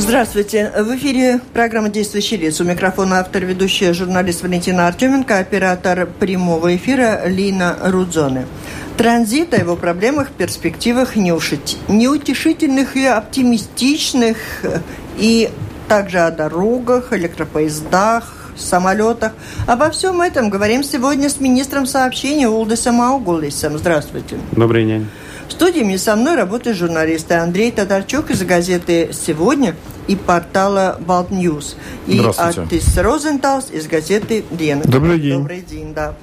Здравствуйте. В эфире программа «Действующие лица». У микрофона автор, ведущая, журналист Валентина Артеменко, оператор прямого эфира Лина Рудзоне. Транзит, о его проблемах, перспективах неутешительных и оптимистичных, и также о дорогах, электропоездах, самолетах. Обо всем этом говорим сегодня с министром сообщения Улдисом Аугулисом. Здравствуйте. Добрый день. В студии мне со мной работают журналисты Андрей Татарчук из газеты «Сегодня» и портала «Балтньюс». И Атис Розенталс из газеты «Дена». Добрый день. Добрый день, да.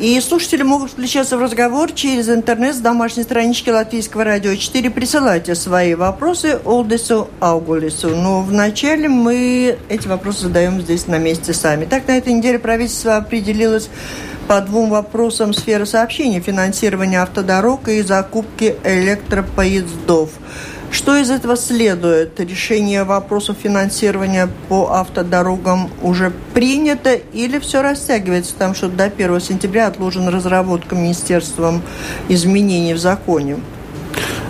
И слушатели могут включаться в разговор через интернет с домашней странички Латвийского радио 4. Присылайте свои вопросы Улдису Аугулису. Но вначале мы эти вопросы задаем здесь на месте сами. Так, на этой неделе правительство определилось по двум вопросам сферы сообщения: финансирования автодорог и закупки электропоездов. Что из этого следует? Решение вопросов финансирования по автодорогам уже принято или все растягивается, потому что до 1 сентября отложена разработка министерством изменений в законе?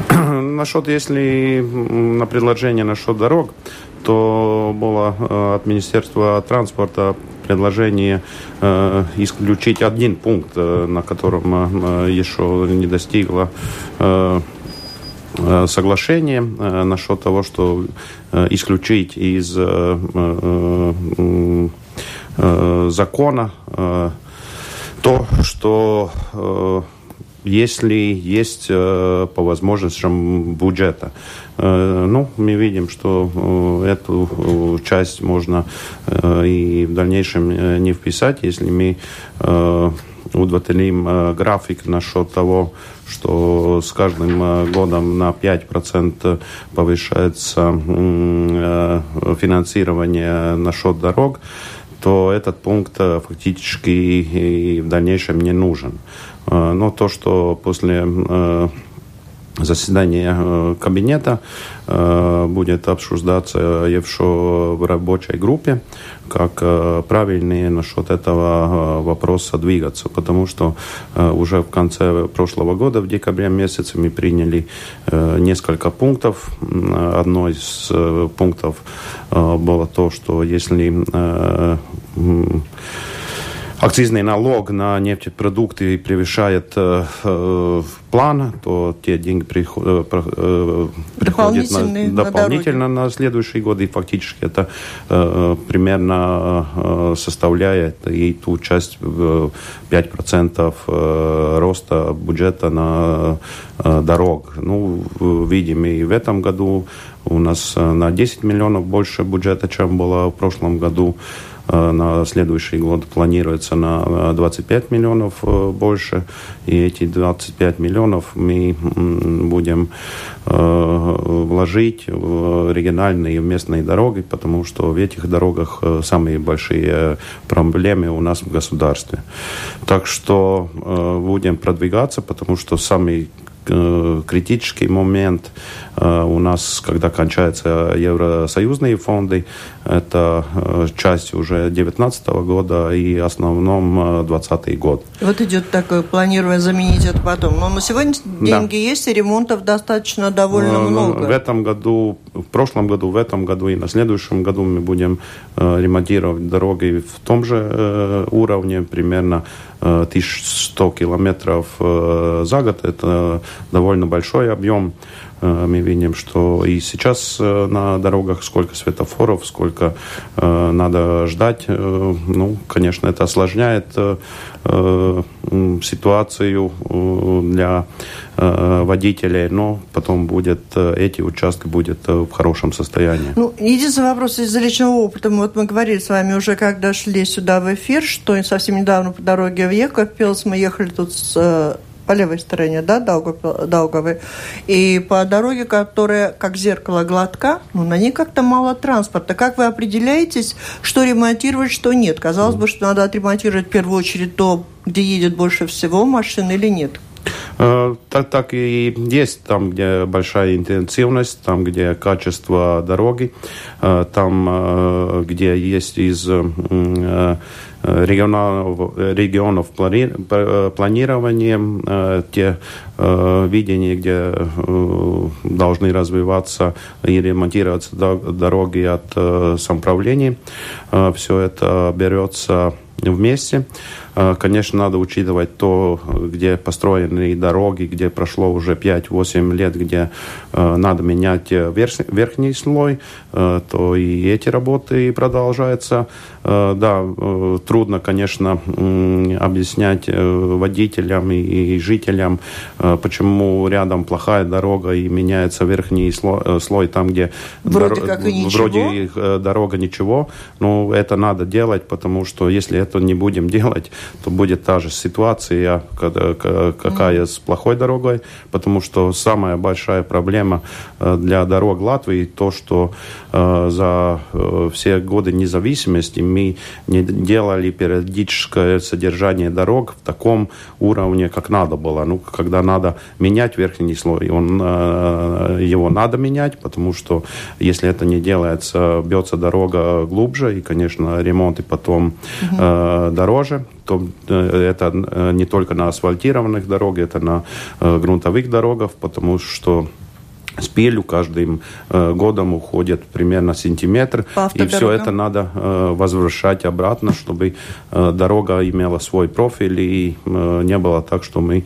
Насчет, если на предложение насчет дорог, то было от Министерства транспорта предложение исключить один пункт, на котором еще не достигло соглашение насчет того, что исключить из закона то, что если есть по возможностям бюджета. Ну, мы видим, что эту часть можно и в дальнейшем не вписать, если мы удовлетворим график насчет того, что с каждым годом на 5% повышается финансирование насчет дорог, то этот пункт фактически и в дальнейшем не нужен. Но то, что после заседания кабинета будет обсуждаться еще в рабочей группе, как правильнее насчет этого вопроса двигаться, потому что уже в конце прошлого года, в декабре месяце, мы приняли несколько пунктов. Одно из пунктов было то, что если акцизный налог на нефтепродукты превышает план, то те деньги приходят дополнительно на следующий год, и фактически это примерно составляет и ту часть 5% роста бюджета на дорог. Ну, видим, и в этом году у нас на 10 миллионов больше бюджета, чем было в прошлом году. На следующий год планируется на 25 миллионов больше. И эти 25 миллионов мы будем вложить в региональные и местные дороги, потому что в этих дорогах самые большие проблемы у нас в государстве. Так что будем продвигаться, потому что самый критический момент у нас, когда кончаются евросоюзные фонды, это часть уже 2019 года и в основном 2020 год. Вот идет такое планирование заменить это потом. Но на сегодня деньги есть, и ремонтов достаточно довольно много. В этом году, в прошлом году, в этом году и на следующем году мы будем ремонтировать дороги в том же уровне, примерно 1100 километров за год. Это довольно большой объем. Мы видим, что и сейчас на дорогах сколько светофоров, сколько надо ждать. Ну, конечно, это осложняет ситуацию для водителей, но потом эти участки будут в хорошем состоянии. Ну, единственный вопрос из личного опыта. Вот мы говорили с вами уже, когда шли сюда в эфир, что совсем недавно по дороге в Екапилс мы ехали тут с по левой стороне, да, Даугавы, и по дороге, которая как зеркало гладка, но на ней как-то мало транспорта. Как вы определяетесь, что ремонтировать, что нет? Казалось бы, что надо отремонтировать в первую очередь то, где едет больше всего машин, или нет? Так и есть, там, где большая интенсивность, там, где качество дороги, там, где есть из регионов планирования, те видения, где должны развиваться и ремонтироваться дороги от самоуправлений. Все это берется вместе. Конечно, надо учитывать то, где построены дороги, где прошло уже 5-8 лет, где надо менять верхний слой, то и эти работы продолжаются. Да, трудно, конечно, объяснять водителям и жителям, почему рядом плохая дорога и меняется верхний слой там, где вроде дорога ничего. Но это надо делать, потому что если это не будем делать, то будет та же ситуация, какая с плохой дорогой, потому что самая большая проблема для дорог Латвии то, что за все годы независимости мы не делали периодическое содержание дорог в таком уровне, как надо было. Ну, когда надо менять верхний слой, его надо менять, потому что если это не делается, бьется дорога глубже, и, конечно, ремонты потом дороже. То это не только на асфальтированных дорогах, это на грунтовых дорогах, потому что с пилью каждым годом уходит примерно сантиметр, и все это надо возвращать обратно, чтобы дорога имела свой профиль, и не было так, что мы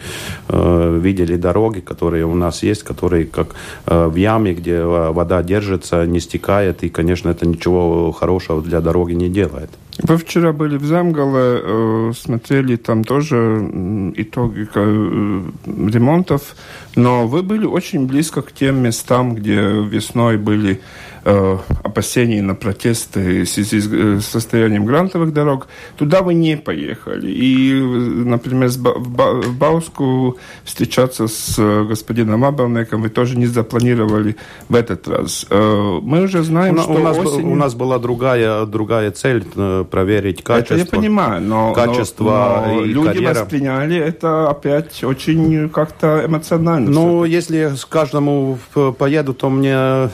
видели дороги, которые у нас есть, которые как в яме, где вода держится, не стекает, и, конечно, это ничего хорошего для дороги не делает. Вы вчера были в Замгале, смотрели там тоже итоги ремонтов, но вы были очень близко к тем местам, где весной были опасений на протесты в связи с состоянием грантовых дорог. Туда вы не поехали. И, например, в Бауску встречаться с господином Абелнеком вы тоже не запланировали в этот раз. Мы уже знаем, что у нас была другая цель проверить качество. Это я понимаю, но люди карьера восприняли это опять очень как-то эмоционально. Ну, если к каждому поеду, то мне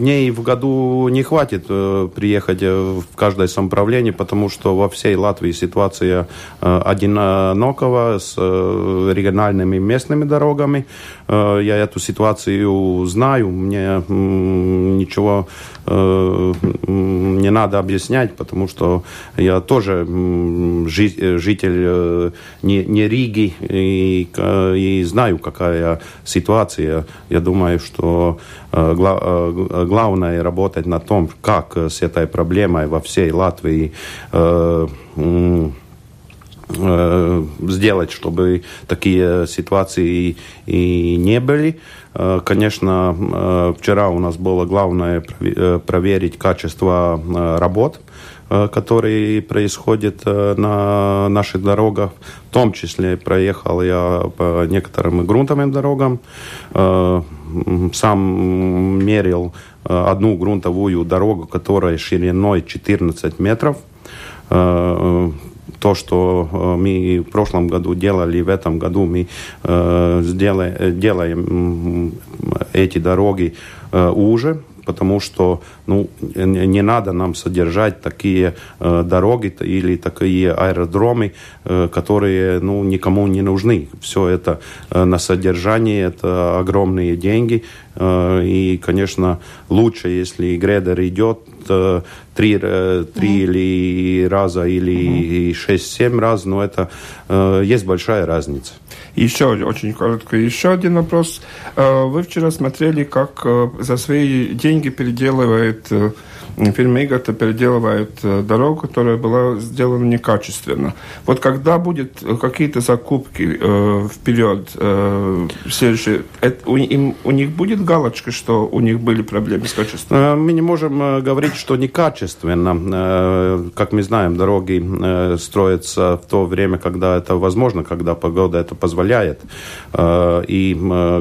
дней в году не хватит приехать в каждое самоуправление, потому что во всей Латвии ситуация одинакова с региональными местными дорогами. Я эту ситуацию знаю, мне ничего не надо объяснять, потому что я тоже житель не Риги и знаю, какая ситуация. Я думаю, что главное работать на том, как с этой проблемой во всей Латвии сделать, чтобы такие ситуации и не были. Конечно, вчера у нас было главное проверить качество работ, которые происходят на наших дорогах. В том числе проехал я по некоторым грунтовым дорогам. Сам мерил одну грунтовую дорогу, которая шириной 14 метров. То, что мы в прошлом году делали, в этом году мы делаем эти дороги уже, потому что не надо нам содержать такие дороги или такие аэродромы, которые никому не нужны. Все это на содержание, это огромные деньги. И, конечно, лучше, если грейдер идет три или раза, или 6-7 раз, но это есть большая разница. Еще очень коротко, еще один вопрос. Вы вчера смотрели, как за свои деньги фирма «Игота» переделывает дорогу, которая была сделана некачественно. Вот когда будут какие-то закупки вперед, у них будет галочка, что у них были проблемы с качеством? Мы не можем говорить, что некачественно. Как мы знаем, дороги строятся в то время, когда это возможно, когда погода это позволяет. И,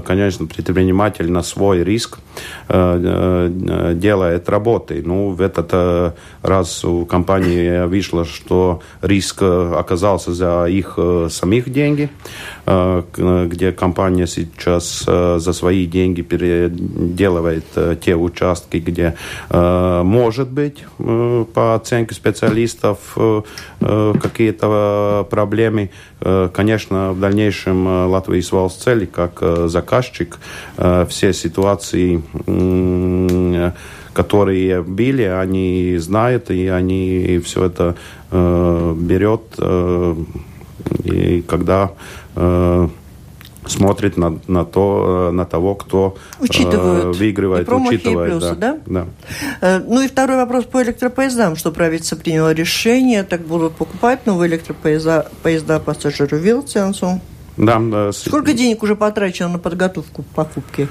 конечно, предприниматель на свой риск делает работы. Ну, в этот раз у компании вышло, что риск оказался за их самих деньги, где компания сейчас за свои деньги переделывает те участки, где может быть по оценке специалистов какие-то проблемы. Конечно, в дальнейшем Латвияс Вальцеля как заказчик все ситуации, которые были, они знают, и они все это берет, и когда смотрит на того, кто выигрывает. И промахи, учитывает, и плюсы, да? Да. Ну и второй вопрос по электропоездам, что правительство приняло решение, так будут покупать новые электропоезда пассажиру Вилсенсу. Да. Сколько денег уже потрачено на подготовку покупки?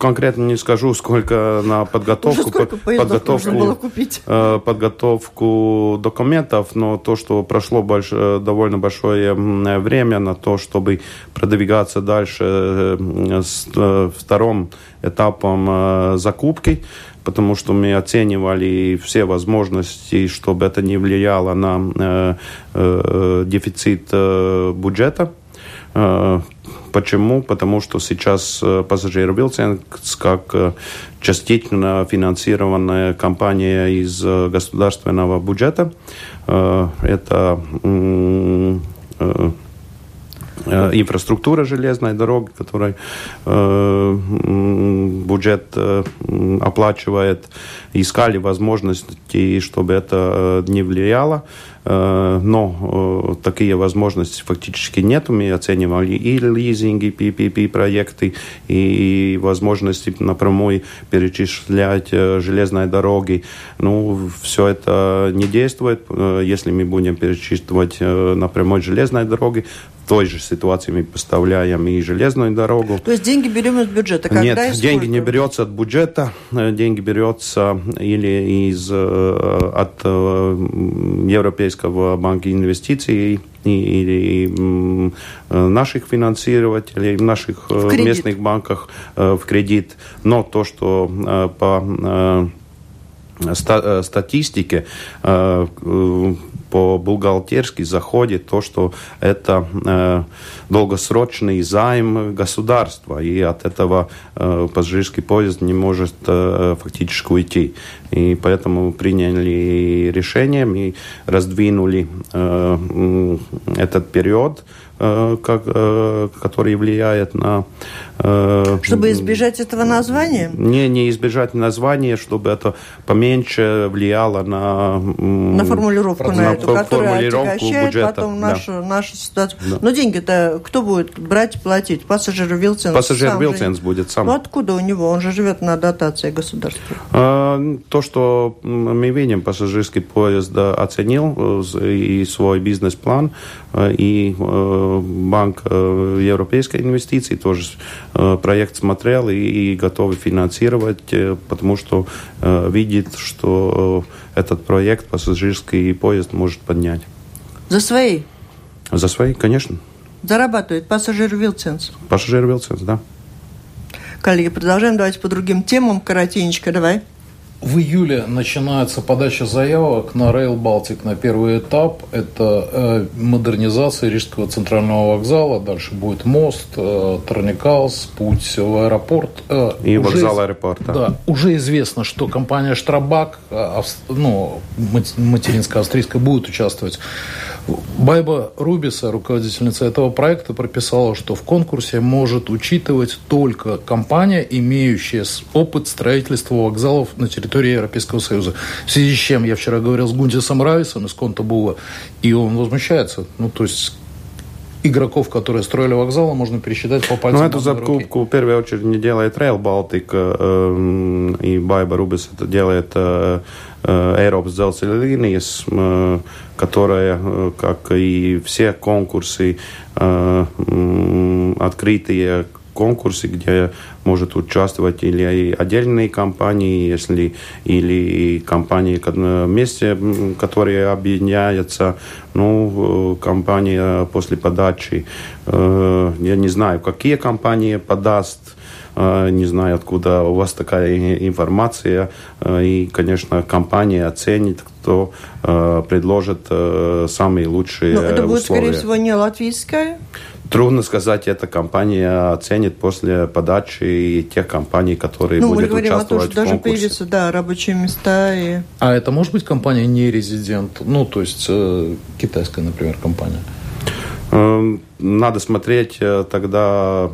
Конкретно не скажу, сколько на подготовку, подготовку документов, но то, что прошло довольно большое время на то, чтобы продвигаться дальше с вторым этапом закупки, потому что мы оценивали все возможности, чтобы это не влияло на дефицит бюджета. Почему? Потому что сейчас пассажир Вилсенс, как частично финансированная компания из государственного бюджета, это инфраструктура железной дороги, которой бюджет оплачивает, искали возможности, чтобы это не влияло. Но такие возможности фактически нет. Мы оценивали и лизинги, и PPP-проекты, и возможности напрямую перечислять железные дороги. Ну, все это не действует. Если мы будем перечислять напрямую железные дороги, в той же ситуации мы поставляем и железную дорогу. То есть деньги берем из бюджета? Когда нет, деньги не берется от бюджета. Деньги берется или от европейских банка инвестиций или наших финансирователей, наших местных банках в кредит. Но то, что по статистике по-бухгалтерски заходит то, что это долгосрочный займ государства, и от этого пассажирский поезд не может фактически уйти. И поэтому приняли решение, мы раздвинули этот период, который влияет на... Чтобы избежать этого названия? Не избежать названия, чтобы это поменьше влияло на формулировку, на эту, которая отягощает потом нашу ситуацию. Да. Но деньги-то кто будет брать, платить? Пассажир Вилсенс? Пассажир Вилсенс будет сам. Ну, откуда у него? Он же живет на дотации государства. То, что мы видим, пассажирский поезд оценил и свой бизнес-план, и Банк европейской инвестиции тоже проект смотрел и готовы финансировать, потому что видит, что этот проект пассажирский поезд может поднять. За свои? За свои, конечно. Зарабатывает пассажир Вилсенс? Пассажир Вилсенс, да. Коллеги, продолжаем. Давайте по другим темам. Коротенечко, давай. В июле начинается подача заявок на Rail Baltic, на первый этап. Это модернизация Рижского центрального вокзала. Дальше будет мост, Торнякалнс, путь в аэропорт. И вокзал аэропорта. Да, уже известно, что компания Штрабаг, материнская австрийская, будет участвовать. Байба Рубес, руководительница этого проекта, прописала, что в конкурсе может учитывать только компания, имеющая опыт строительства вокзалов на территории Европейского Союза. В связи с чем я вчера говорил с Гунтисом Райсом из Контабуга, и он возмущается. То есть игроков, которые строили вокзалы, можно пересчитать по пальцам. Но эту закупку в первую очередь не делает Rail Baltic, и Байба Рубес это делает Эйропас Дзелзцеля линия, которая, как и все конкурсы, открытые конкурсы, где может участвовать или отдельные компании, или компании вместе, которые объединяются. Компания после подачи, я не знаю, какие компании подаст, Не знаю, откуда у вас такая информация. И, конечно, компания оценит, кто предложит самые лучшие условия. Но это будет, скорее всего, не латвийская? Трудно сказать, эта компания оценит после подачи тех компаний, которые будут участвовать в конкурсе. Мы говорим о том, что даже появятся, рабочие места. И... А это может быть компания не резидент? То есть китайская, например, компания? Надо смотреть тогда...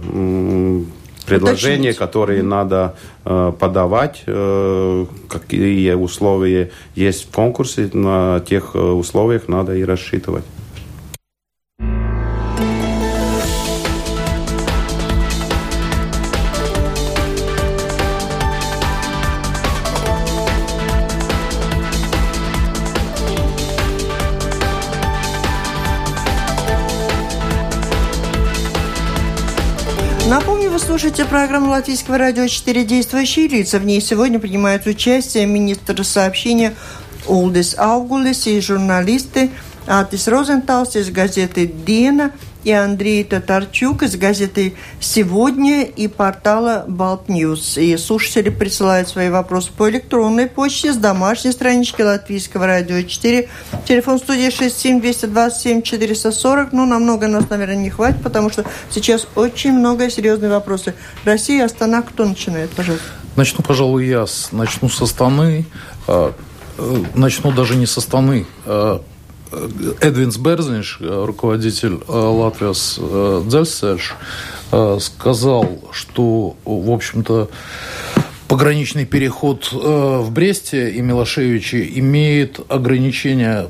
предложения, которые надо подавать, какие условия есть в конкурсе, на тех условиях надо и рассчитывать. Слушайте программу Латвийского радио 4 «Действующие лица». В ней сегодня принимают участие министр сообщения Улдис Аугулис и журналисты Атис Розенталс из газеты «Дена» и Андрей Татарчук из газеты «Сегодня» и портала «Балтньюс». И слушатели присылают свои вопросы по электронной почте с домашней странички Латвийского радио 4. Телефон студии 67-227-440. Намного нас, наверное, не хватит, потому что сейчас очень много серьезных вопросов. Россия, Астана. Кто начинает, пожалуйста? Начну, пожалуй, я. Начну с Астаны. Начну даже не с Астаны. Эдвинс Берзнинш, руководитель Латвияс Дзельсцеля, сказал, что, в общем-то, пограничный переход в Бресте и Милошевиче имеет ограничения,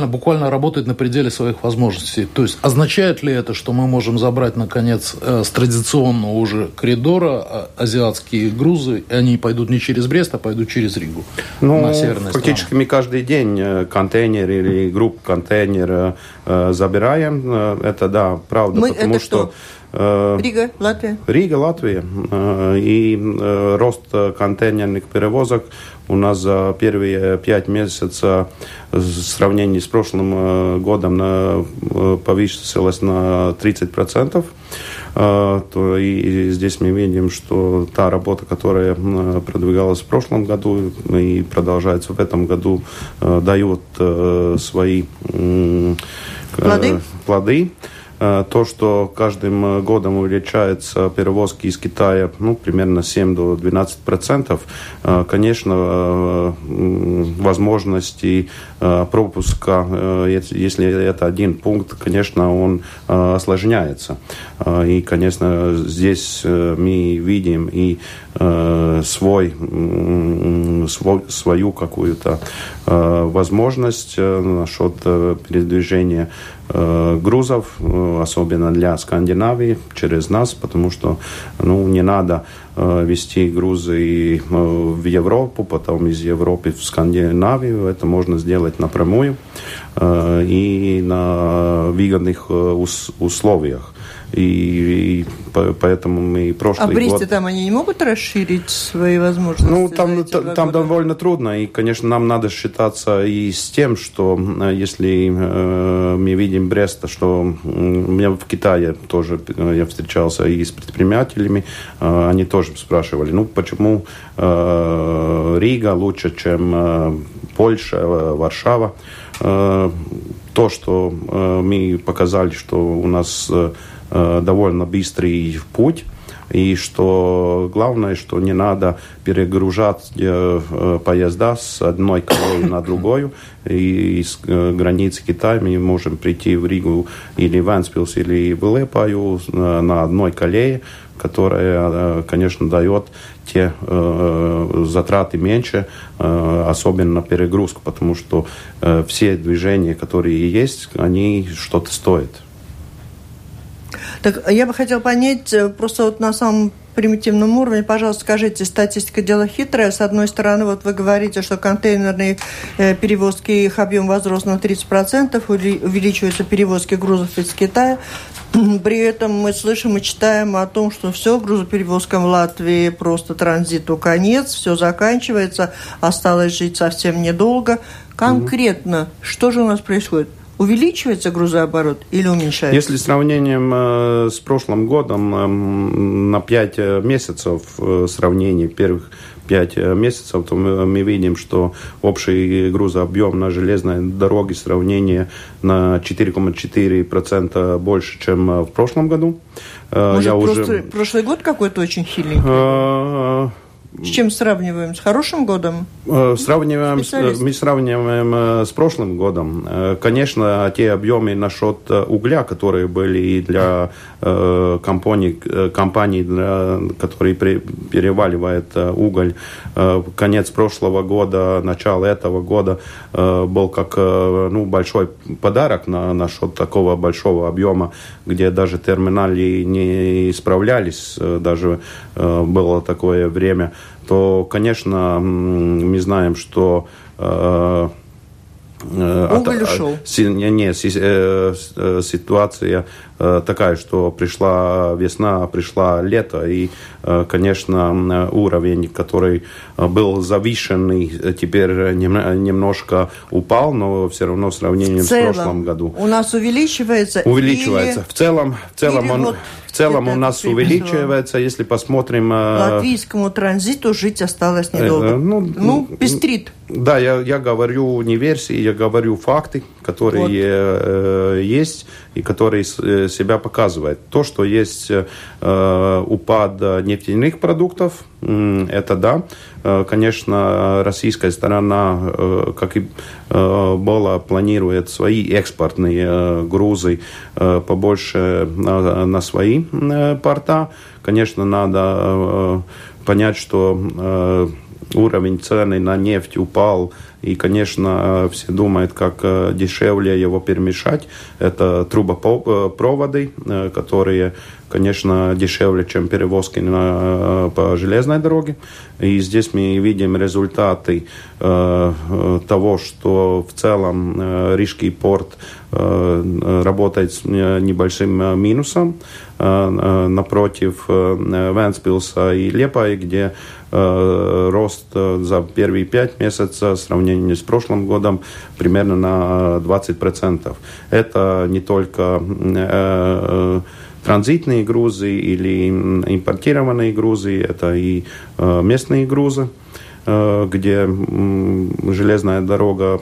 буквально работает на пределе своих возможностей. То есть означает ли это, что мы можем забрать, наконец, с традиционного уже коридора азиатские грузы, и они пойдут не через Брест, а пойдут через Ригу? На северной фактически мы каждый день контейнер или группу контейнера забираем. Это, правда, мы потому это что... Рига, Латвия. Рига, Латвия. И рост контейнерных перевозок у нас за первые 5 месяцев в сравнении с прошлым годом повысилось на 30%. И здесь мы видим, что та работа, которая продвигалась в прошлом году и продолжается в этом году, дает свои плоды. То, что каждым годом увеличаются перевозки из Китая примерно 7-12%, конечно, возможности пропуска, если это один пункт, конечно, он осложняется. И, конечно, здесь мы видим и свою какую-то возможность насчет передвижения грузов, особенно для Скандинавии, через нас, потому что не надо везти грузы в Европу, потом из Европы в Скандинавию. Это можно сделать напрямую и на выгодных условиях. И поэтому мы прошлый год... А в Бресте там они не могут расширить свои возможности? Там довольно трудно. И, конечно, нам надо считаться и с тем, что если мы видим Брест, что я в Китае тоже встречался и с предпринимателями, они тоже спрашивали, почему Рига лучше, чем Польша, Варшава. То, что мы показали, что у нас довольно быстрый путь, и что главное, что не надо перегружать поезда с одной колонны на другую, и из границы Китая мы можем прийти в Ригу или в Вентспилс, или в Лиепаю на одной колее, которая, конечно, дает те затраты меньше, особенно на перегрузку, потому что все движения, которые есть, они что-то стоят. Так я бы хотела понять, просто на самом примитивном уровне, пожалуйста, скажите, статистика дело хитрое. С одной стороны, вы говорите, что контейнерные перевозки, их объем возрос на 30%, увеличиваются перевозки грузов из Китая. При этом мы слышим и читаем о том, что все, грузоперевозкам в Латвии просто транзиту конец, все заканчивается, осталось жить совсем недолго. Конкретно, что же у нас происходит? увеличивается грузооборот или уменьшается? Если сравнением с прошлым годом на 5 месяцев, сравнение первых 5 месяцев, то мы видим, что общий грузообъем на железной дороге сравнение на 4,4% больше, чем в прошлом году. Может, прошлый год какой-то очень сильный? С чем сравниваем? С хорошим годом? Мы сравниваем с прошлым годом. Конечно, те объемы насчет угля, которые были и для компаний, которые переваливают уголь, конец прошлого года, начало этого года был как большой подарок насчет такого большого объема, где даже терминали не справлялись, даже было такое время, то, конечно, мы знаем, что уголь ушел. Ситуация такая, что пришла весна, пришла лето, и, конечно, уровень, который был завышенный, теперь немножко упал, но все равно в сравнении в целом, с прошлым году. У нас увеличивается? Увеличивается. Или... В целом у нас увеличивается, если посмотрим... Латвийскому транзиту жить осталось недолго. Пестрит. Да, я говорю не версии, я говорю факты, которые есть и которые себя показывают. То, что есть упад нефтяных продуктов, это да. Конечно, российская сторона, как и было, планирует свои экспортные грузы побольше на свои порта. Конечно, надо понять, что уровень цены на нефть упал, и, конечно, все думают, как дешевле его перемешать. Это трубопроводы, которые, конечно, дешевле, чем перевозки по железной дороге. И здесь мы видим результаты того, что в целом Рижский порт работает с небольшим минусом напротив Вентспилса и Лиепая, где рост за первые 5 месяцев в сравнении с прошлым годом примерно на 20%. Это не только транзитные грузы или импортированные грузы, это и местные грузы, где железная дорога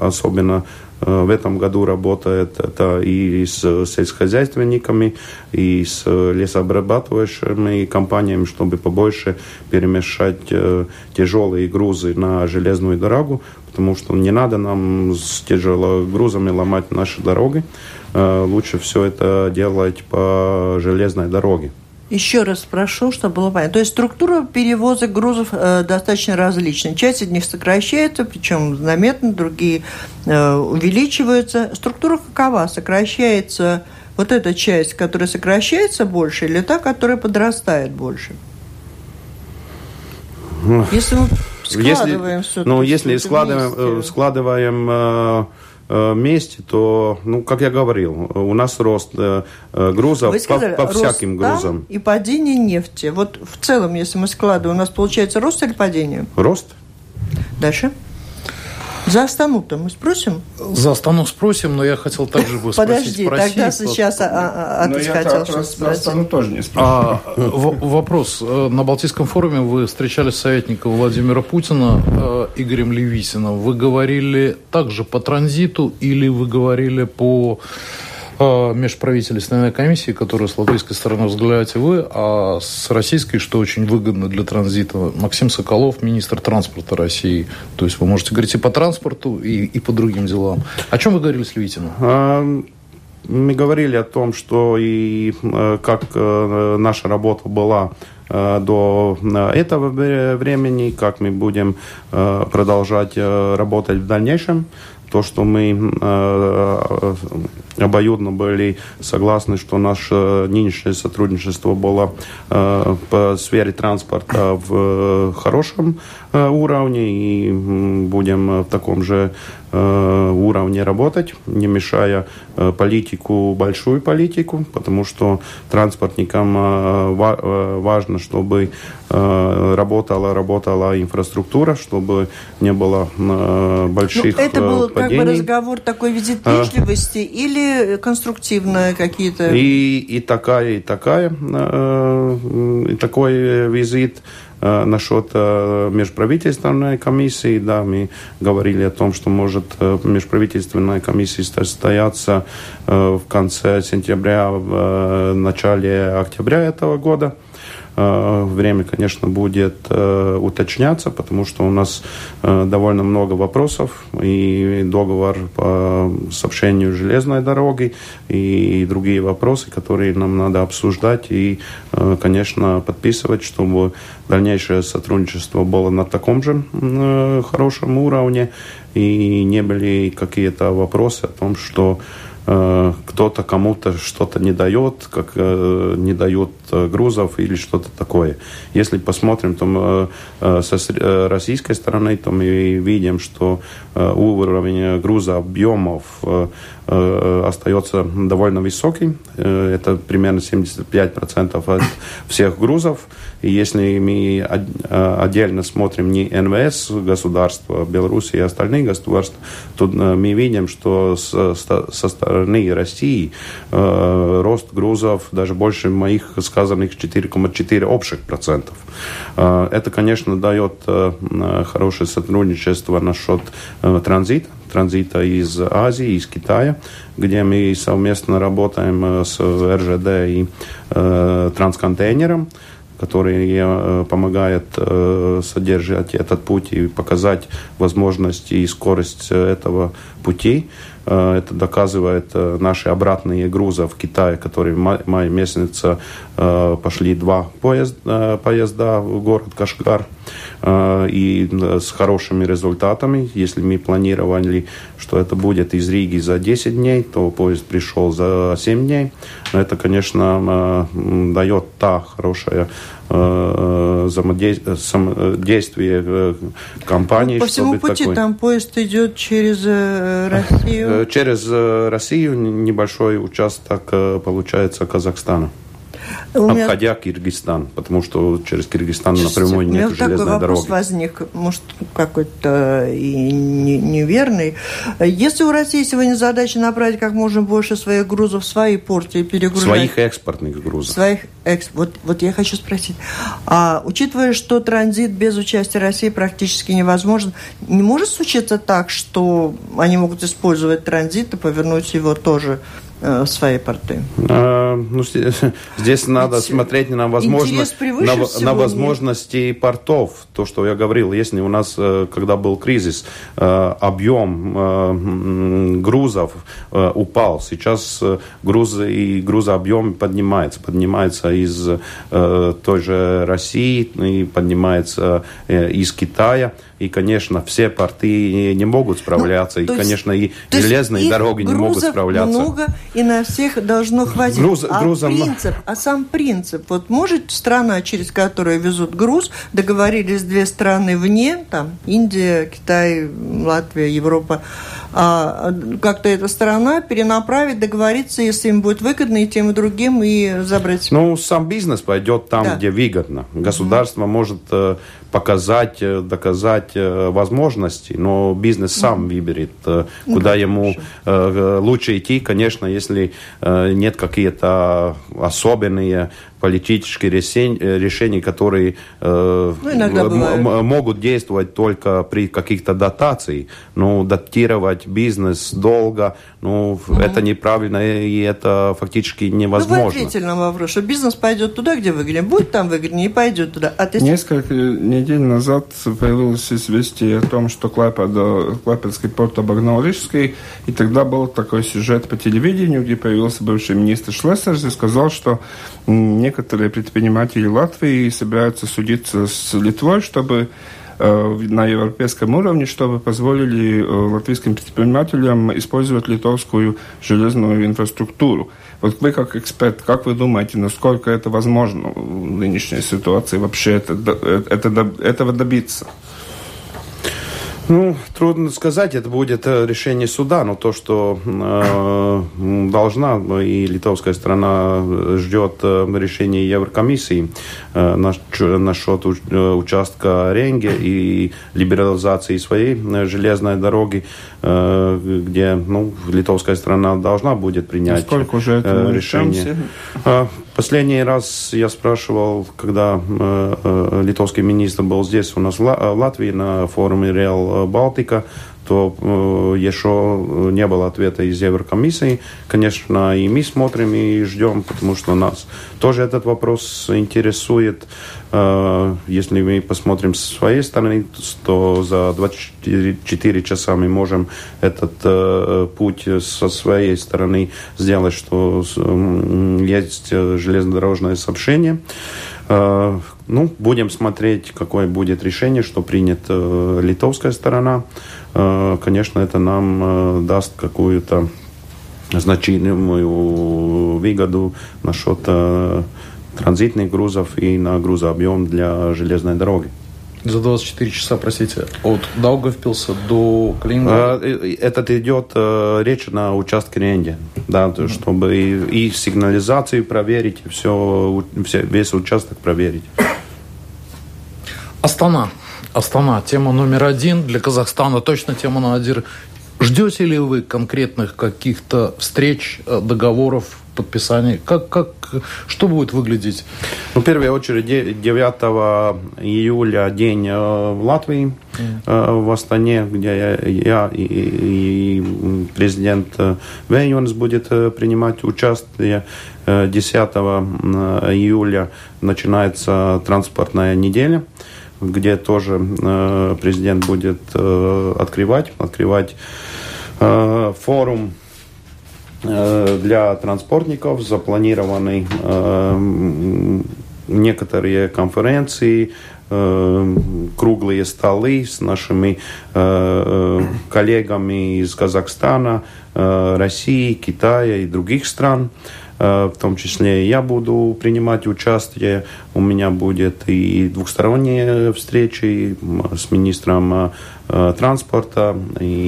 особенно в этом году работает. Это и с сельскохозяйственниками, и с лесообрабатывающими компаниями, чтобы побольше перемешать тяжелые грузы на железную дорогу, потому что не надо нам с тяжелогрузами ломать наши дороги. Лучше все это делать по железной дороге. Еще раз спрошу, чтобы было понятно. То есть структура перевозок грузов достаточно различна. Часть из них сокращается, причем заметно, другие увеличиваются. Структура какова? Сокращается вот эта часть, которая сокращается больше, или та, которая подрастает больше? Если мы складываем все... Если складываем вместе, то, как я говорил, у нас рост грузов по всяким грузам. И падение нефти. Вот в целом, если мы складываем, у нас получается рост или падение? Рост. Дальше. За Астану-то мы спросим? За Астану спросим, но я хотел также бы спросить. Подожди, тогда сейчас Атис хотел что-то спросить. За Астану тоже не спрошу. Вопрос. На Балтийском форуме вы встречались с советником Владимира Путина Игорем Левитиным. Вы говорили также по транзиту или вы говорили по межправительственной комиссии, которую с латвийской стороны возглавляете вы, а с российской, что очень выгодно для транзита, Максим Соколов, министр транспорта России. То есть вы можете говорить и по транспорту, и по другим делам. О чем вы говорили с Левитиным? Мы говорили о том, что и как наша работа была до этого времени, как мы будем продолжать работать в дальнейшем. То, что мы обоюдно были согласны, что наше нынешнее сотрудничество было по сфере транспорта в хорошем уровне, и будем в таком же уровне работать, не мешая политику, большую политику, потому что транспортникам важно, чтобы работала инфраструктура, чтобы не было больших падений. Это был падений. Как бы разговор такой визит вежливости или конструктивные какие-то? И такой визит. Насчет межправительственной комиссии, да, мы говорили о том, что может межправительственная комиссия состояться в конце сентября, в начале октября этого года. Время, конечно, будет уточняться, потому что у нас довольно много вопросов, и договор по сообщению железной дороги, и другие вопросы, которые нам надо обсуждать и, конечно, подписывать, чтобы дальнейшее сотрудничество было на таком же хорошем уровне, и не были какие-то вопросы о том, что кто-то кому-то что-то не дает, как не дают грузов или что-то такое. Если посмотрим там, с российской стороны, то мы видим, что уровень грузообъемов остается довольно высокий. Это примерно 75% от всех грузов. И если мы отдельно смотрим не НВС государства, Беларуси и остальные государства, то мы видим, что со стороны России рост грузов даже больше моих сказанных 4,4 общих процентов. Это, конечно, дает хорошее сотрудничество насчет транзита из Азии, из Китая, где мы совместно работаем с РЖД и трансконтейнером, который помогает содержать этот путь и показать возможности и скорость этого пути. Это доказывает наши обратные грузы в Китае, которые в мае месяце пошли 2 поезда в город Кашгар. И с хорошими результатами. Если мы планировали, что это будет из Риги за 10 дней, то поезд пришел за 7 дней. Это, конечно, дает та хорошая взаимодействие компании. По всему пути такой. Там поезд идет через Россию? Через Россию небольшой участок, получается, Казахстана. Обходя Киргизстан, потому что через Киргизстан напрямую нет железной дороги. У меня такой вопрос возник, может, какой-то и неверный. Если у России сегодня задача направить как можно больше своих грузов в свои порты и перегружать... Своих экспортных грузов. Вот я хочу спросить. Учитывая, что транзит без участия России практически невозможен, не может случиться так, что они могут использовать транзит и повернуть его тоже в свои порты? Здесь надо смотреть на возможности портов. То, что я говорил, если у нас, когда был кризис, объем грузов упал, сейчас грузообъем поднимается из той же России, и поднимается из Китая. И, конечно, все порты не могут справляться. Ну, и, конечно, и железные дороги не могут справляться. Много, и на всех должно хватить. Сам принцип. Вот может страна, через которую везут груз, договорились две страны вне, там Индия, Китай, Латвия, Европа, как-то эта страна перенаправить, договориться, если им будет выгодно, и тем, и другим, и забрать. Сам бизнес пойдет там, где выгодно. Государство может показать, доказать возможности, но бизнес сам выберет, куда ему лучше идти. Конечно, если нет какие-то особенные политические решения, которые могут действовать только при каких-то дотациях. Датировать бизнес долго, это неправильно, и это фактически невозможно. Ответительный вопрос, что бизнес пойдет туда, где выгоднее. Будет там выгоднее и пойдет туда. Несколько недель назад появилось известие о том, что Клайпедский порт обогнал Рижский, и тогда был такой сюжет по телевидению, где появился бывший министр Шлессерс и сказал, что некоторые предприниматели Латвии собираются судиться с Литвой, чтобы на европейском уровне, чтобы позволили латвийским предпринимателям использовать литовскую железную инфраструктуру. Вот вы как эксперт, как вы думаете, насколько это возможно в нынешней ситуации вообще этого добиться? Ну, трудно сказать, это будет решение суда, но то, что должна, и литовская сторона ждет решения Еврокомиссии насчет участка Ренге и либерализации своей железной дороги, где литовская сторона должна будет принять решение. Последний раз я спрашивал, когда литовский министр был здесь у нас в Латвии на форуме Rail Baltic, то еще не было ответа из Еврокомиссии. Конечно, и мы смотрим и ждем, потому что нас тоже этот вопрос интересует. Если мы посмотрим со своей стороны, то за 24 часа мы можем этот путь со своей стороны сделать, что есть железнодорожное сообщение. Будем смотреть, какое будет решение, что принята литовская сторона. Конечно, это нам даст какую-то значительную выгоду насчет транзитных грузов и на грузообъем для железной дороги. За 24 часа, простите, от Даугавпилса до Калининграда? Этот идет речь на участке Ренге, да, чтобы и сигнализацию проверить, весь участок проверить. Астана, тема номер один для Казахстана, точно тема номер один. Ждете ли вы конкретных каких-то встреч, договоров, подписаний? Что будет выглядеть? В первую очередь 9 июля день в Латвии, в Астане, где я и президент Вейонис будет принимать участие. 10 июля начинается транспортная неделя, где тоже президент будет открывать форум для транспортников, запланированы некоторые конференции, круглые столы с нашими коллегами из Казахстана, России, Китая и других стран. В том числе я буду принимать участие. У меня будет и двухсторонние встречи с министром транспорта.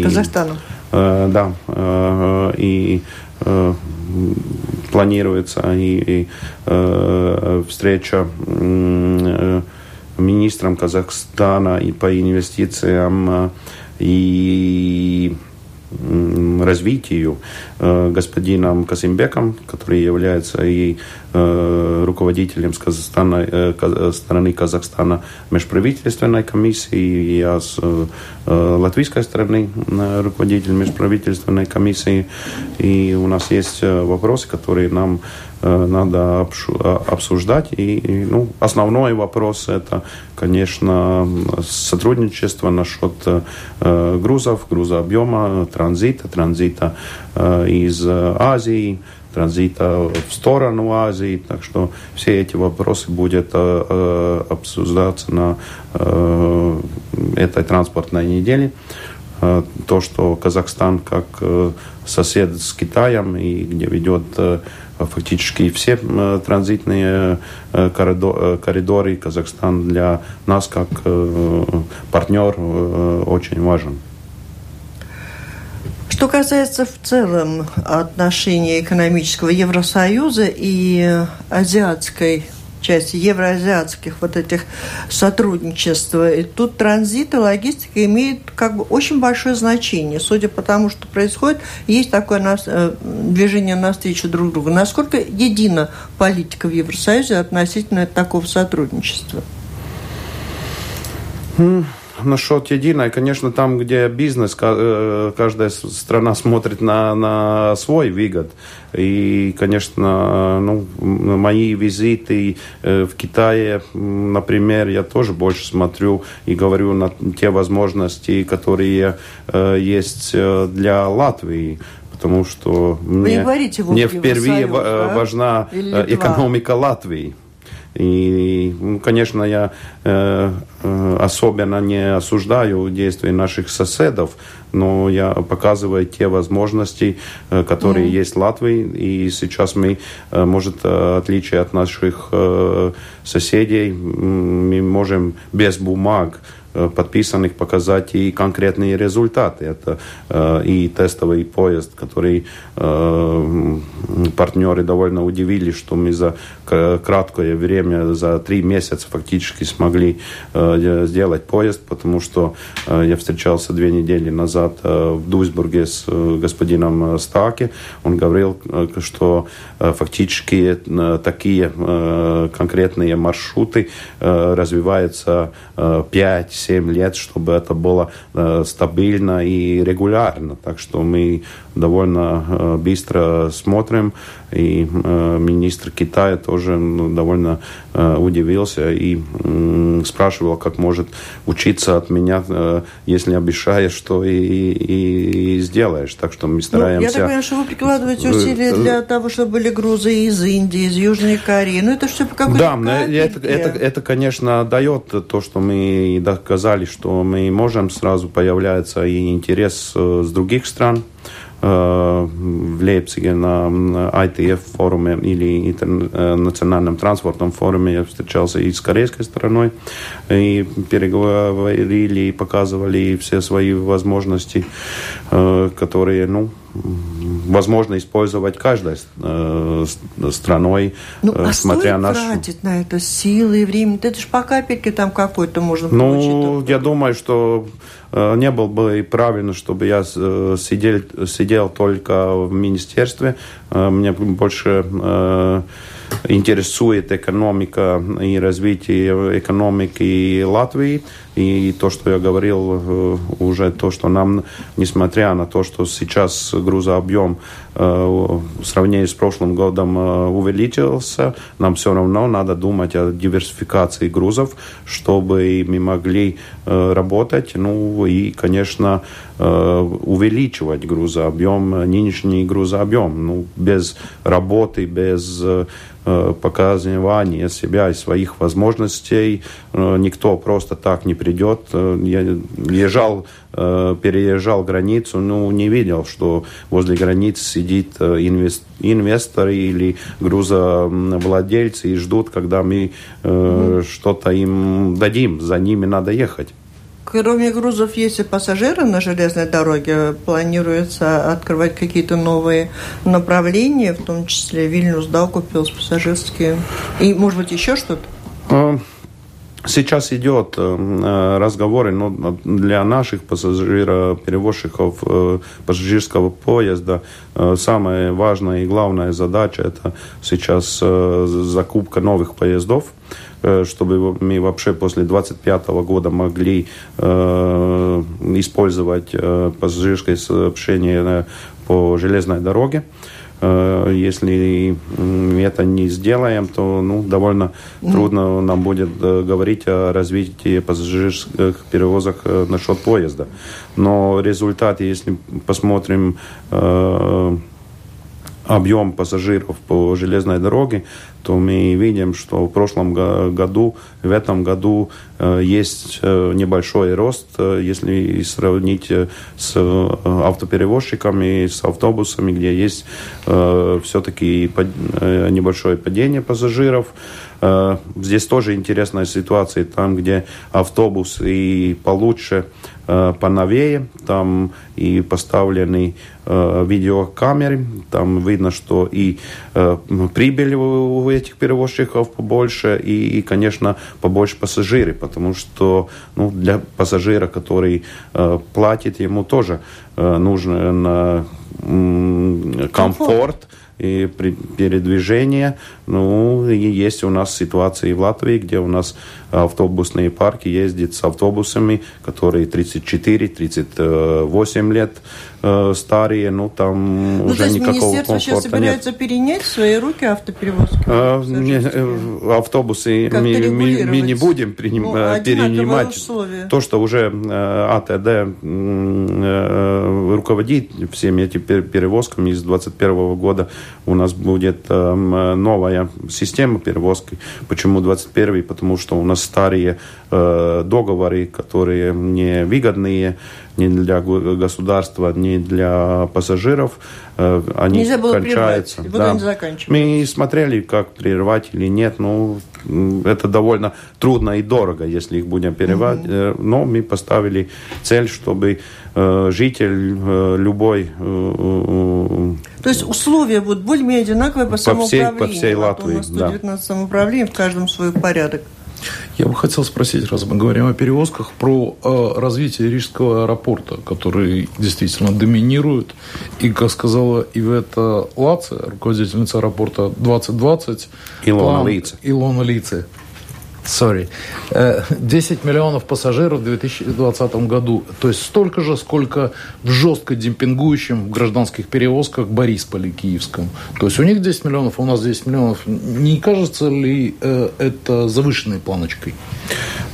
Казахстана. Да. И планируется и встреча министром Казахстана и по инвестициям и развитию господином Касимбеком, который является и руководителем с стороны Казахстана межправительственной комиссии, я с латвийской стороны руководитель межправительственной комиссии. И у нас есть вопросы, которые нам надо обсуждать. И основной вопрос – это, конечно, сотрудничество насчет грузов, грузообъема, транзита из Азии, транзита в сторону Азии. Так что все эти вопросы будут обсуждаться на этой транспортной неделе. То, что Казахстан как сосед с Китаем, и где ведет фактически все транзитные коридоры, Казахстан для нас как партнер очень важен. Что касается в целом отношений экономического Евросоюза и азиатской части, евроазиатских этих сотрудничества, и тут транзит и логистика имеют очень большое значение. Судя по тому, что происходит, есть такое движение навстречу друг другу. Насколько едина политика в Евросоюзе относительно такого сотрудничества? Насчет единой, конечно, там, где бизнес, каждая страна смотрит на свой выгод. И, конечно, мои визиты в Китае, например, я тоже больше смотрю и говорю на те возможности, которые есть для Латвии. Потому что мне впервые важна экономика Латвии. И, конечно, я особенно не осуждаю действия наших соседов, но я показываю те возможности, которые есть в Латвии. И сейчас мы, может, в отличие от наших соседей, мы можем без бумаг подписанных, показать и конкретные результаты. Это и тестовый поезд, который партнеры довольно удивились, что мы за краткое время, за 3 месяца фактически смогли сделать поезд, потому что я встречался 2 недели назад в Дуйсбурге с господином Стаке. Он говорил, что фактически такие конкретные маршруты развиваются 5-7 лет, чтобы это было стабильно и регулярно. Так что мы довольно быстро смотрим, и министр Китая тоже довольно удивился и спрашивал, как может учиться от меня, если обещаешь, что и сделаешь. Так что мы стараемся... я так понимаю, что вы прикладываете усилия для того, чтобы были грузы из Индии, из Южной Кореи. Ну, это все по какой-то... Да, это, конечно, дает то, что мы доказали, что мы можем. Сразу появляется и интерес с других стран. В Лейпциге на ITF-форуме или Интернациональном транспортном форуме я встречался и с корейской стороной, и переговорили, и показывали все свои возможности, которые, возможно использовать каждой страной, смотря на... А тратить на это силы и время? Это же по капельке там какой-то можно получить. Я думаю, что не было бы правильно, чтобы я сидел только в министерстве. Мне больше интересует экономика и развитие экономики Латвии. И то, что я говорил уже, то, что нам, несмотря на то, что сейчас грузообъем в сравнении с прошлым годом увеличился, нам все равно надо думать о диверсификации грузов, чтобы мы могли работать, и, конечно, увеличивать грузообъем, нынешний грузообъем. Без работы, без показывания себя и своих возможностей никто просто так не придет. Я переезжал границу, не видел, что возле границы сидит инвестор или грузовладельцы и ждут, когда мы что-то им дадим, за ними надо ехать. Кроме грузов есть и пассажиры на железной дороге. Планируется открывать какие-то новые направления, в том числе Вильнюс, Даукупилс, пассажирские. И, может быть, еще что-то? Сейчас идет разговоры, для наших пассажироперевозчиков пассажирского поезда самая важная и главная задача – это сейчас закупка новых поездов, чтобы мы вообще после 2025 года могли использовать пассажирское сообщение по железной дороге. Если это не сделаем, то довольно трудно нам будет говорить о развитии пассажирских перевозок насчет поезда. Но результаты, если посмотрим объем пассажиров по железной дороге, то мы видим, что в прошлом году, в этом году есть небольшой рост, если сравнить с автоперевозчиками, с автобусами, где есть все-таки небольшое падение пассажиров. Здесь тоже интересная ситуация, там, где автобус и получше, поновее, там и поставлены видеокамеры, там видно, что и прибыль у этих перевозчиков побольше, и, конечно, побольше пассажиры, потому что для пассажира, который платит, ему тоже нужен комфорт и передвижение. И есть у нас ситуации в Латвии, где у нас автобусные парки ездят с автобусами, которые 34-38 лет старые, там уже никакого комфорта нет. Министерство сейчас собирается перенять в свои руки автоперевозки? Автобусы мы не будем перенимать. То, что уже АТД руководит всеми этими перевозкам. Из 2021 года у нас будет новая система перевозки. Почему 2021? Потому что у нас старые договоры, которые невыгодные ни для государства, ни для пассажиров, они кончаются. Да. Мы смотрели, как прервать или нет. Ну, это довольно трудно и дорого, если их будем прервать. Mm-hmm. Но мы поставили цель, чтобы житель любой... То есть условия будут более-менее одинаковые по всей Латвии. У нас 119 самоуправлений, в каждом свой порядок. Я бы хотел спросить, раз мы говорим о перевозках, про развитие Рижского аэропорта, который действительно доминирует. И, как сказала Ивета Лаце, руководительница аэропорта 2020, Илона Лице, 10 миллионов пассажиров в 2020 году. То есть столько же, сколько в жестко демпингующем в гражданских перевозках Борисполе-Киевском. То есть у них 10 миллионов, а у нас 10 миллионов. Не кажется ли это завышенной планочкой?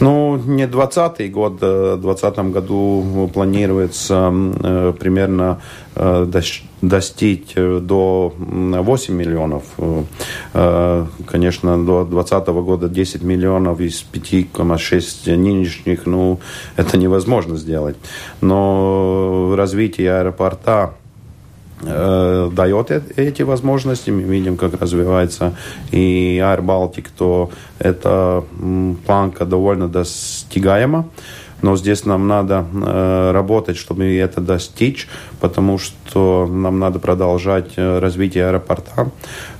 Ну, не 20-й год. В 2020 году планируется примерно достичь до 8 миллионов. Конечно, до 2020 года 10 миллионов из 5,6 нынешних, ну, это невозможно сделать. Но развитие аэропорта дает эти возможности. Мы видим, как развивается и airBaltic, то эта планка довольно достигаема. Но здесь нам надо работать, чтобы это достичь, потому что нам надо продолжать развитие аэропорта,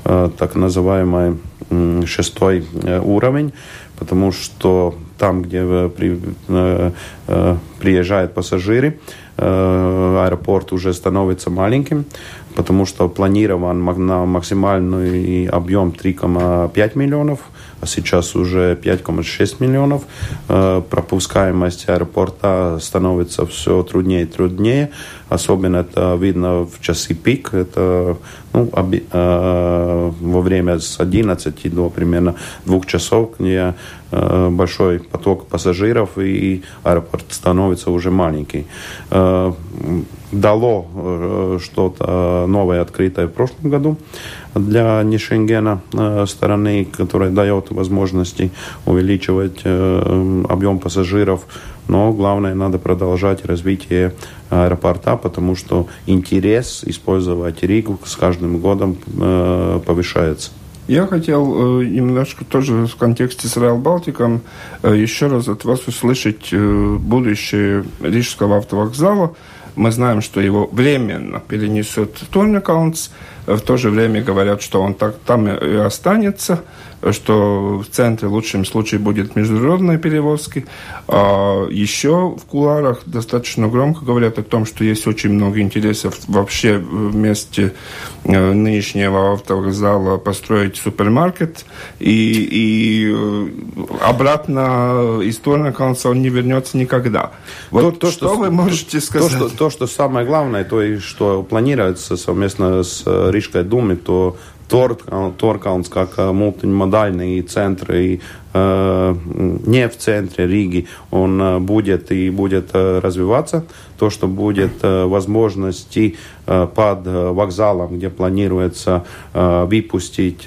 так называемый 6-й уровень, потому что там, где приезжают пассажиры, аэропорт уже становится маленьким, потому что планирован на максимальный объем 3,5 миллионов, а сейчас уже 5,6 миллионов. Пропускаемость аэропорта становится все труднее и труднее. Особенно это видно в часы пик. Это во время с 11 до примерно 2 часов, где большой поток пассажиров, и аэропорт становится уже маленький. Дало что-то новое, открытое в прошлом году для нешенгена стороны, которая дает возможности увеличивать объем пассажиров. Но главное, надо продолжать развитие аэропорта, потому что интерес использовать Ригу с каждым годом повышается. Я хотел немножко тоже в контексте с Rail Baltic еще раз от вас услышать будущее Рижского автовокзала. Мы знаем, что его временно перенесут в Торнякалнс. В то же время говорят, что он там и останется, что в центре в лучшем случае будет международные перевозки. А еще в кулуарах достаточно громко говорят о том, что есть очень много интересов вообще в месте нынешнего автовокзала построить супермаркет. И обратно из Торнякалнса он не вернется никогда. Вот что вы можете сказать? То, что самое главное, то и что планируется совместно с Рижской думой, то Торнякалнс как мультимодальный центр и не в центре Риги он будет развиваться. То, что будет возможности под вокзалом, где планируется выпустить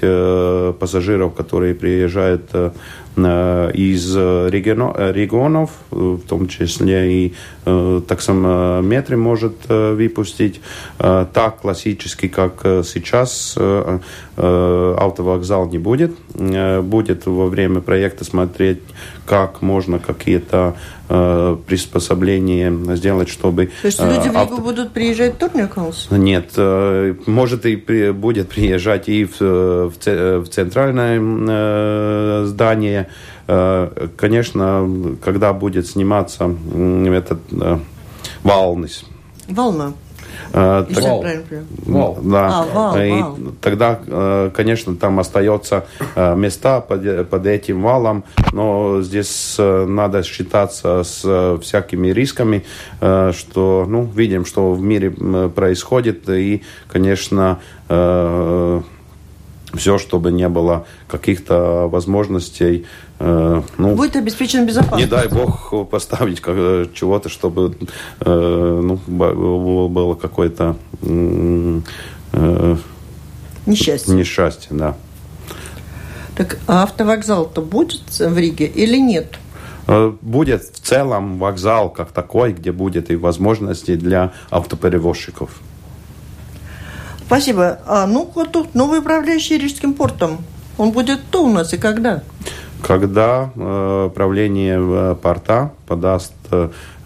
пассажиров, которые приезжают из регионов, в том числе и таксометры может выпустить. Так классически, как сейчас, автовокзал не будет. Будет во время проекта смотреть, как можно какие-то приспособления сделать, чтобы... То есть люди в Ригу будут приезжать в Торнякалнс? Нет, может и будет приезжать и в центральное здание. Конечно, когда будет сниматься этот Валнис. Волна. Тогда, конечно, там остается места под этим валом, но здесь надо считаться с всякими рисками, что, видим, что в мире происходит, и, конечно, все, чтобы не было каких-то возможностей. Будет обеспечена безопасность. Не дай бог поставить чего-то, чтобы было какое-то несчастье, да. Так, а автовокзал-то будет в Риге или нет? Будет в целом вокзал как такой, где будет и возможности для автоперевозчиков. Спасибо. А тут новый управляющий Рижским портом. Он будет кто у нас и когда? Когда правление порта подаст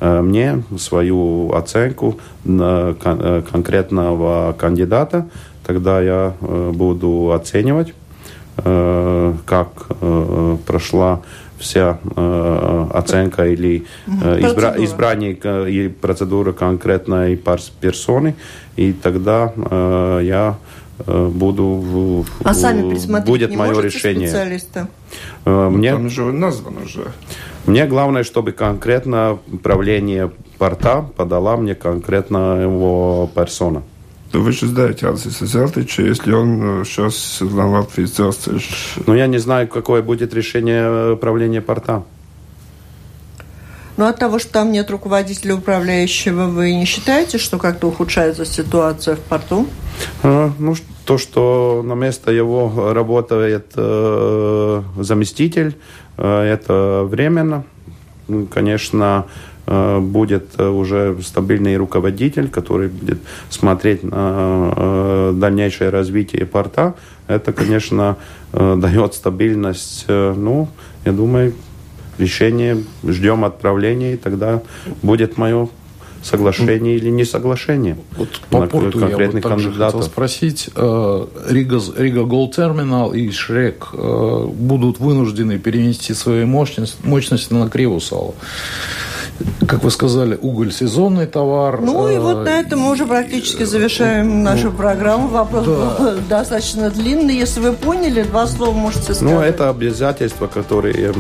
мне свою оценку конкретного кандидата, тогда я буду оценивать, как прошла вся оценка или избрание и процедура конкретной персоны, и тогда я буду... А сами присмотреть не можете специалиста? Там же названо уже. Мне главное, чтобы конкретно правление порта подало мне конкретно его персону. Вы же знаете Атиса Розенталса, если он сейчас на Латвии Дзельсцеля. Я не знаю, какое будет решение правления порта. От того, что там нет руководителя управляющего, вы не считаете, что как-то ухудшается ситуация в порту? То, что на место его работает заместитель, это временно. Конечно, будет уже стабильный руководитель, который будет смотреть на дальнейшее развитие порта. Это, конечно, дает стабильность. Я думаю, решение ждем отправления, и тогда будет мое соглашение или не соглашение. По порту я также хотел спросить. Рига Голд Терминал и Шрек будут вынуждены перенести свои мощности на Кривусалу. Как вы сказали, уголь – сезонный товар. И вот на этом мы уже практически завершаем нашу программу. Вопрос был достаточно длинный. Если вы поняли, два слова можете сказать. Это обязательства, которые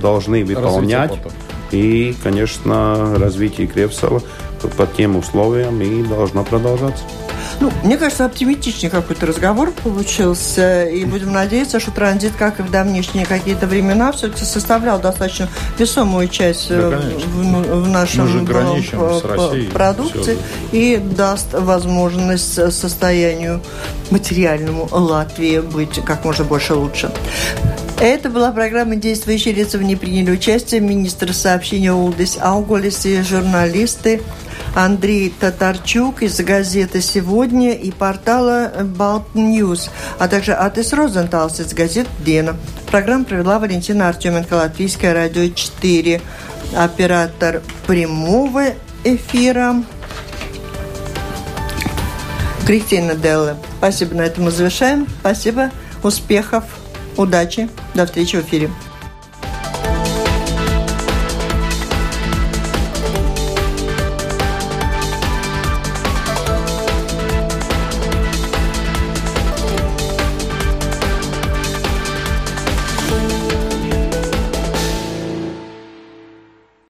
должны выполнять. И, конечно, развитие Кривусала по тем условиям и должно продолжаться. Мне кажется, оптимистичный какой-то разговор получился. И будем надеяться, что транзит, как и в давнишние какие-то времена, все-таки составлял достаточно весомую часть в нашем продукте и даст возможность состоянию материальному Латвии быть как можно больше лучше. Это была программа «Действующие лица». В ней приняли участие министр сообщения Улдис Аугулис и журналисты Андрей Татарчук из газеты «Сегодня» и портала «Балтньюс», а также Атис Розенталс из газеты «Дена». Программу провела Валентина Артеменко, Латвийское радио 4. Оператор прямого эфира Кристина Делла. Спасибо, на этом мы завершаем. Спасибо, успехов, удачи, до встречи в эфире.